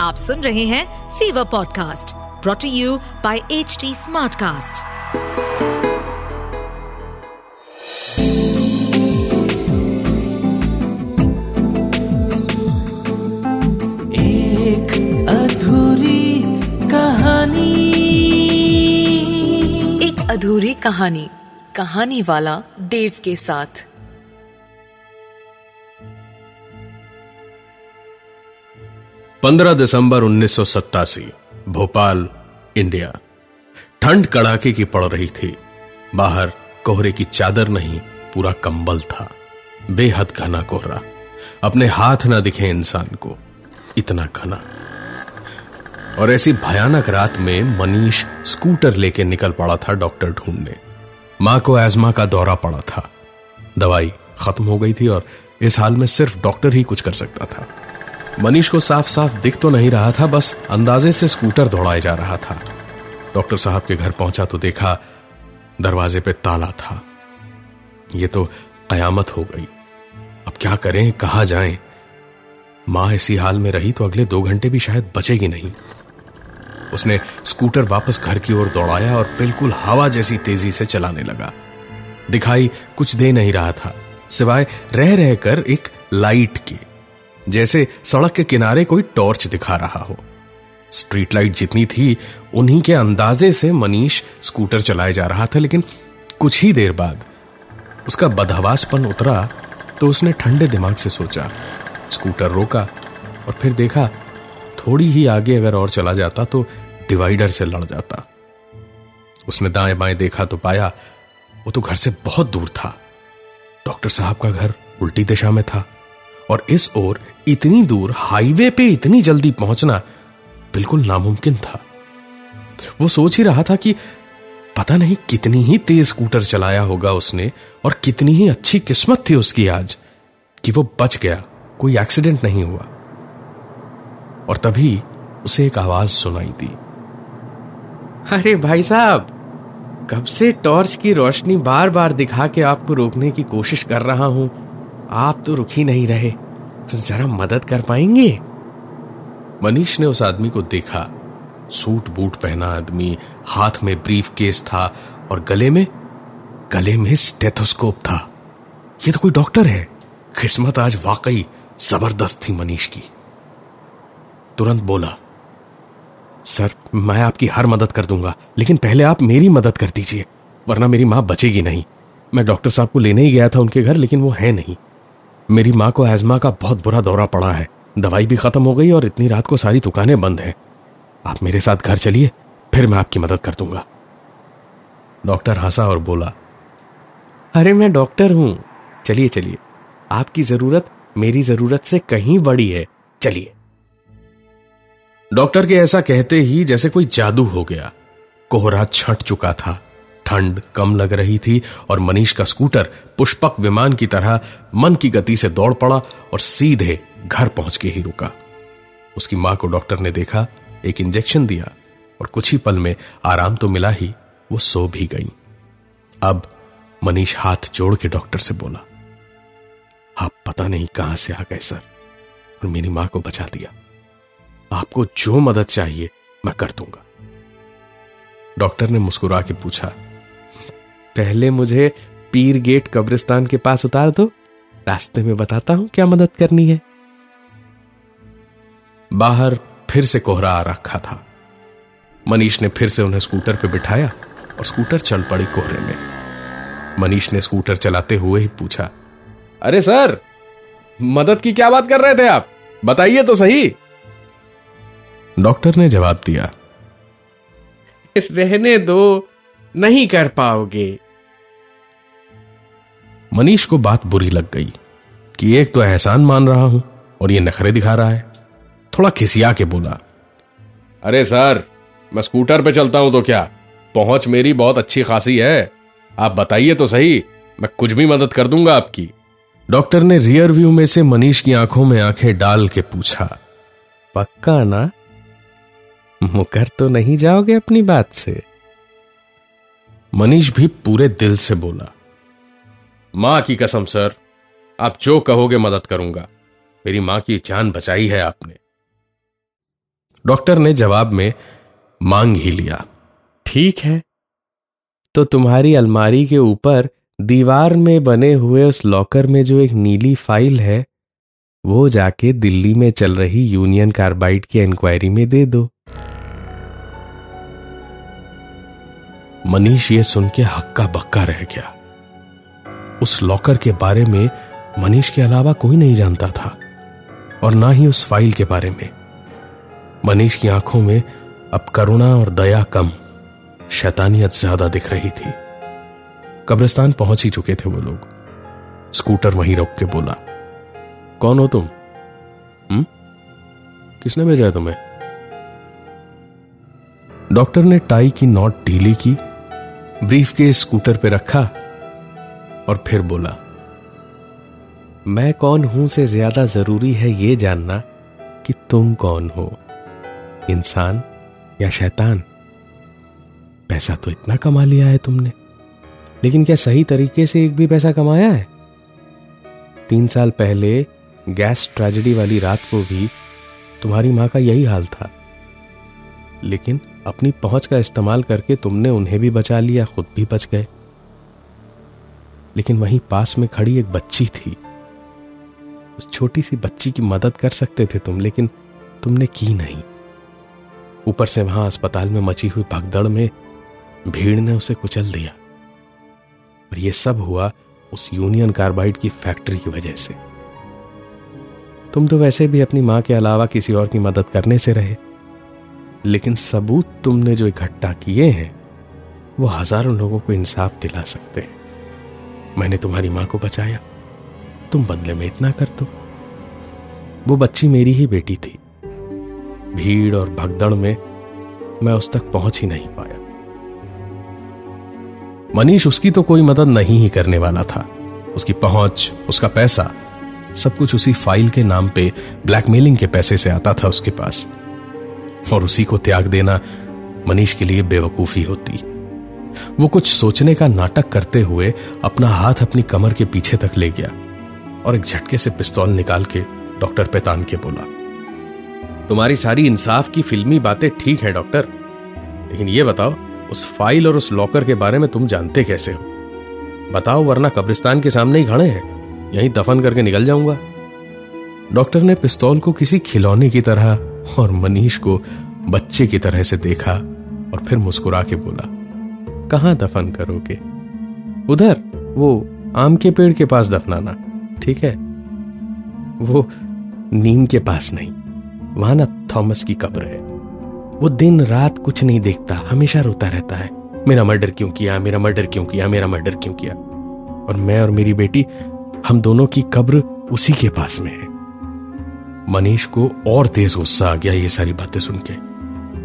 आप सुन रहे हैं fever podcast brought to you by HD smartcast. एक अधूरी कहानी। एक अधूरी कहानी, कहानी वाला देव के साथ। पंद्रह 15 दिसंबर 1987, भोपाल, इंडिया। ठंड कड़ाके की पड़ रही थी। बाहर कोहरे की चादर नहीं, पूरा कंबल था। बेहद घना कोहरा, अपने हाथ ना दिखे इंसान को, इतना घना। और ऐसी भयानक रात में मनीष स्कूटर लेके निकल पड़ा था डॉक्टर ढूंढने। मां को एस्मा का दौरा पड़ा था, दवाई खत्म हो गई थी और इस हाल में सिर्फ डॉक्टर ही कुछ कर सकता था। मनीष को साफ साफ दिख तो नहीं रहा था, बस अंदाजे से स्कूटर दौड़ाया जा रहा था। डॉक्टर साहब के घर पहुंचा तो देखा दरवाजे पे ताला था। ये तो कयामत हो गई। अब क्या करें, कहां जाएं? मां इसी हाल में रही तो अगले 2 घंटे भी शायद बचेगी नहीं। उसने स्कूटर वापस घर की ओर दौड़ाया और बिल्कुल हवा जैसी तेजी से चलाने लगा। दिखाई कुछ दे नहीं रहा था सिवाय रह रहकर एक लाइट के, जैसे सड़क के किनारे कोई टॉर्च दिखा रहा हो। स्ट्रीट लाइट जितनी थी उन्हीं के अंदाजे से मनीष स्कूटर चलाए जा रहा था, लेकिन कुछ ही देर बाद उसका बदहवासपन उतरा तो उसने ठंडे दिमाग से सोचा। स्कूटर रोका और फिर देखा थोड़ी ही आगे अगर और चला जाता तो डिवाइडर से लड़ जाता। उसने दाएं बाएं देखा तो पाया वो तो घर से बहुत दूर था। डॉक्टर साहब का घर उल्टी दिशा में था और इस ओर इतनी दूर हाईवे पे इतनी जल्दी पहुंचना बिल्कुल नामुमकिन था। वो सोच ही रहा था कि पता नहीं कितनी ही तेज स्कूटर चलाया होगा उसने और कितनी ही अच्छी किस्मत थी उसकी आज कि वो बच गया, कोई एक्सीडेंट नहीं हुआ। और तभी उसे एक आवाज सुनाई दी। अरे भाई साहब, कब से टॉर्च की रोशनी बार बार दिखा के आपको रोकने की कोशिश कर रहा हूं, आप तो रुक ही नहीं रहे। जरा मदद कर पाएंगे? मनीष ने उस आदमी को देखा। सूट बूट पहना आदमी, हाथ में ब्रीफ केस था और गले में स्टेथोस्कोप था। ये तो कोई डॉक्टर है। किस्मत आज वाकई जबरदस्त थी मनीष की। तुरंत बोला, सर मैं आपकी हर मदद कर दूंगा, लेकिन पहले आप मेरी मदद कर दीजिए, वरना मेरी मां बचेगी नहीं। मैं डॉक्टर साहब को लेने ही गया था उनके घर, लेकिन वो है नहीं। मेरी माँ को एस्मा का बहुत बुरा दौरा पड़ा है, दवाई भी खत्म हो गई और इतनी रात को सारी दुकानें बंद हैं। आप मेरे साथ घर चलिए, फिर मैं आपकी मदद कर दूंगा। डॉक्टर हंसा और बोला, अरे मैं डॉक्टर हूं, चलिए चलिए, आपकी जरूरत मेरी जरूरत से कहीं बड़ी है, चलिए। डॉक्टर के ऐसा कहते ही जैसे कोई जादू हो गया। कोहरा छंट चुका था, ठंड कम लग रही थी और मनीष का स्कूटर पुष्पक विमान की तरह मन की गति से दौड़ पड़ा और सीधे घर पहुंच के ही रुका। उसकी मां को डॉक्टर ने देखा, एक इंजेक्शन दिया और कुछ ही पल में आराम तो मिला ही, वो सो भी गई। अब मनीष हाथ जोड़ के डॉक्टर से बोला, आप पता नहीं कहां से आ गए सर और मेरी मां को बचा दिया। आपको जो मदद चाहिए मैं कर दूंगा। डॉक्टर ने मुस्कुरा के पूछा, पहले मुझे पीर गेट कब्रिस्तान के पास उतार दो, रास्ते में बताता हूं क्या मदद करनी है। बाहर फिर से कोहरा आ रखा था। मनीष ने फिर से उन्हें स्कूटर पे बिठाया और स्कूटर चल पड़ी कोहरे में। मनीष ने स्कूटर चलाते हुए ही पूछा, अरे सर मदद की क्या बात कर रहे थे आप, बताइए तो सही। डॉक्टर ने जवाब दिया, रहने दो, नहीं कर पाओगे। मनीष को बात बुरी लग गई कि एक तो एहसान मान रहा हूं और ये नखरे दिखा रहा है। थोड़ा खिसिया के बोला, अरे सर मैं स्कूटर पे चलता हूं तो क्या, पहुंच मेरी बहुत अच्छी खासी है, आप बताइए तो सही, मैं कुछ भी मदद कर दूंगा आपकी। डॉक्टर ने रियर व्यू में से मनीष की आंखों में आंखें डाल के पूछा, पक्का ना, मुकर तो नहीं जाओगे अपनी बात से? मनीष भी पूरे दिल से बोला, मां की कसम सर, आप जो कहोगे मदद करूंगा, मेरी मां की जान बचाई है आपने। डॉक्टर ने जवाब में मांग ही लिया। ठीक है, तो तुम्हारी अलमारी के ऊपर दीवार में बने हुए उस लॉकर में जो एक नीली फाइल है वो जाके दिल्ली में चल रही यूनियन कार्बाइड की इंक्वायरी में दे दो। मनीष ये सुन के हक्का बक्का रह गया। उस लॉकर के बारे में मनीष के अलावा कोई नहीं जानता था और ना ही उस फाइल के बारे में। मनीष की आंखों में अब करुणा और दया कम, शैतानियत ज्यादा दिख रही थी। कब्रिस्तान पहुंच ही चुके थे वो लोग। स्कूटर वहीं रोक के बोला, कौन हो तुम? किसने भेजा है तुम्हें? डॉक्टर ने टाई की नॉट ढीली की, ब्रीफ के स्कूटर पे रखा और फिर बोला, मैं कौन हूं से ज्यादा जरूरी है ये जानना कि तुम कौन हो, इंसान या शैतान। पैसा तो इतना कमा लिया है तुमने, लेकिन क्या सही तरीके से एक भी पैसा कमाया है? 3 साल पहले गैस ट्रेजेडी वाली रात को भी तुम्हारी मां का यही हाल था, लेकिन अपनी पहुंच का इस्तेमाल करके तुमने उन्हें भी बचा लिया, खुद भी बच गए। लेकिन वहीं पास में खड़ी एक बच्ची थी, उस छोटी सी बच्ची की मदद कर सकते थे तुम, लेकिन तुमने की नहीं। ऊपर से वहां अस्पताल में मची हुई भगदड़ में भीड़ ने उसे कुचल दिया, और यह सब हुआ उस यूनियन कार्बाइड की फैक्ट्री की वजह से। तुम तो वैसे भी अपनी मां के अलावा किसी और की मदद करने से रहे, लेकिन सबूत तुमने जो इकट्ठा किए हैं वो हजारों लोगों को इंसाफ दिला सकते हैं। मैंने तुम्हारी मां को बचाया, तुम बदले में इतना कर दो। वो बच्ची मेरी ही बेटी थी। भीड़ और भगदड़ में मैं उस तक पहुंच ही नहीं पाया। मनीष उसकी तो कोई मदद नहीं ही करने वाला था। उसकी पहुंच, उसका पैसा, सब कुछ उसी फाइल के नाम पे ब्लैकमेलिंग के पैसे से आता था उसके पास, और उसी को त्याग देना मनीष के लिए बेवकूफी होती। वो कुछ सोचने का नाटक करते हुए अपना हाथ अपनी कमर के पीछे तक ले गया और एक झटके से पिस्तौल निकाल के डॉक्टर पे तान के बोला, तुम्हारी सारी इंसाफ की फिल्मी बातें ठीक है डॉक्टर, लेकिन ये बताओ उस फाइल और उस लॉकर के बारे में तुम जानते कैसे हो? बताओ, वरना कब्रिस्तान के सामने ही खड़े हैं, यहीं दफन करके निकल जाऊंगा। डॉक्टर ने पिस्तौल को किसी खिलौने की तरह और मनीष को बच्चे की तरह से देखा और फिर मुस्कुरा के बोला, कहां दफन करोगे? उधर वो आम के पेड़ के पास दफनाना, ठीक है? वो नीम के पास नहीं, वहां ना थॉमस की कब्र है। वो दिन रात कुछ नहीं देखता, हमेशा रोता रहता है, मेरा मर्डर क्यों किया, मेरा मर्डर क्यों किया, मेरा मर्डर क्यों किया। और मैं और मेरी बेटी, हम दोनों की कब्र उसी के पास में है। मनीष को और तेज गुस्सा आ गया ये सारी बातें सुन के।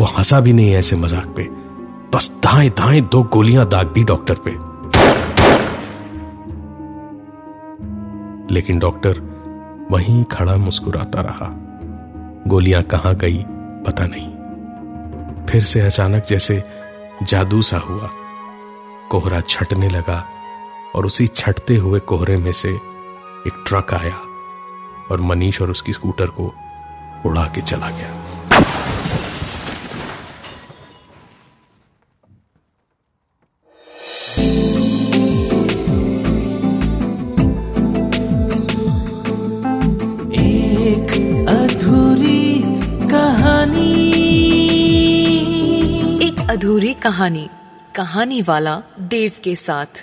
वो हंसा भी नहीं ऐसे मजाक पे, बस दाएं दाएं 2 गोलियां दाग दी डॉक्टर पे। लेकिन डॉक्टर वहीं खड़ा मुस्कुराता रहा। गोलियां कहां गई पता नहीं। फिर से अचानक जैसे जादू सा हुआ, कोहरा छटने लगा और उसी छटते हुए कोहरे में से एक ट्रक आया और मनीष और उसकी स्कूटर को उड़ा के चला गया। अधूरी कहानी, कहानी वाला देव के साथ।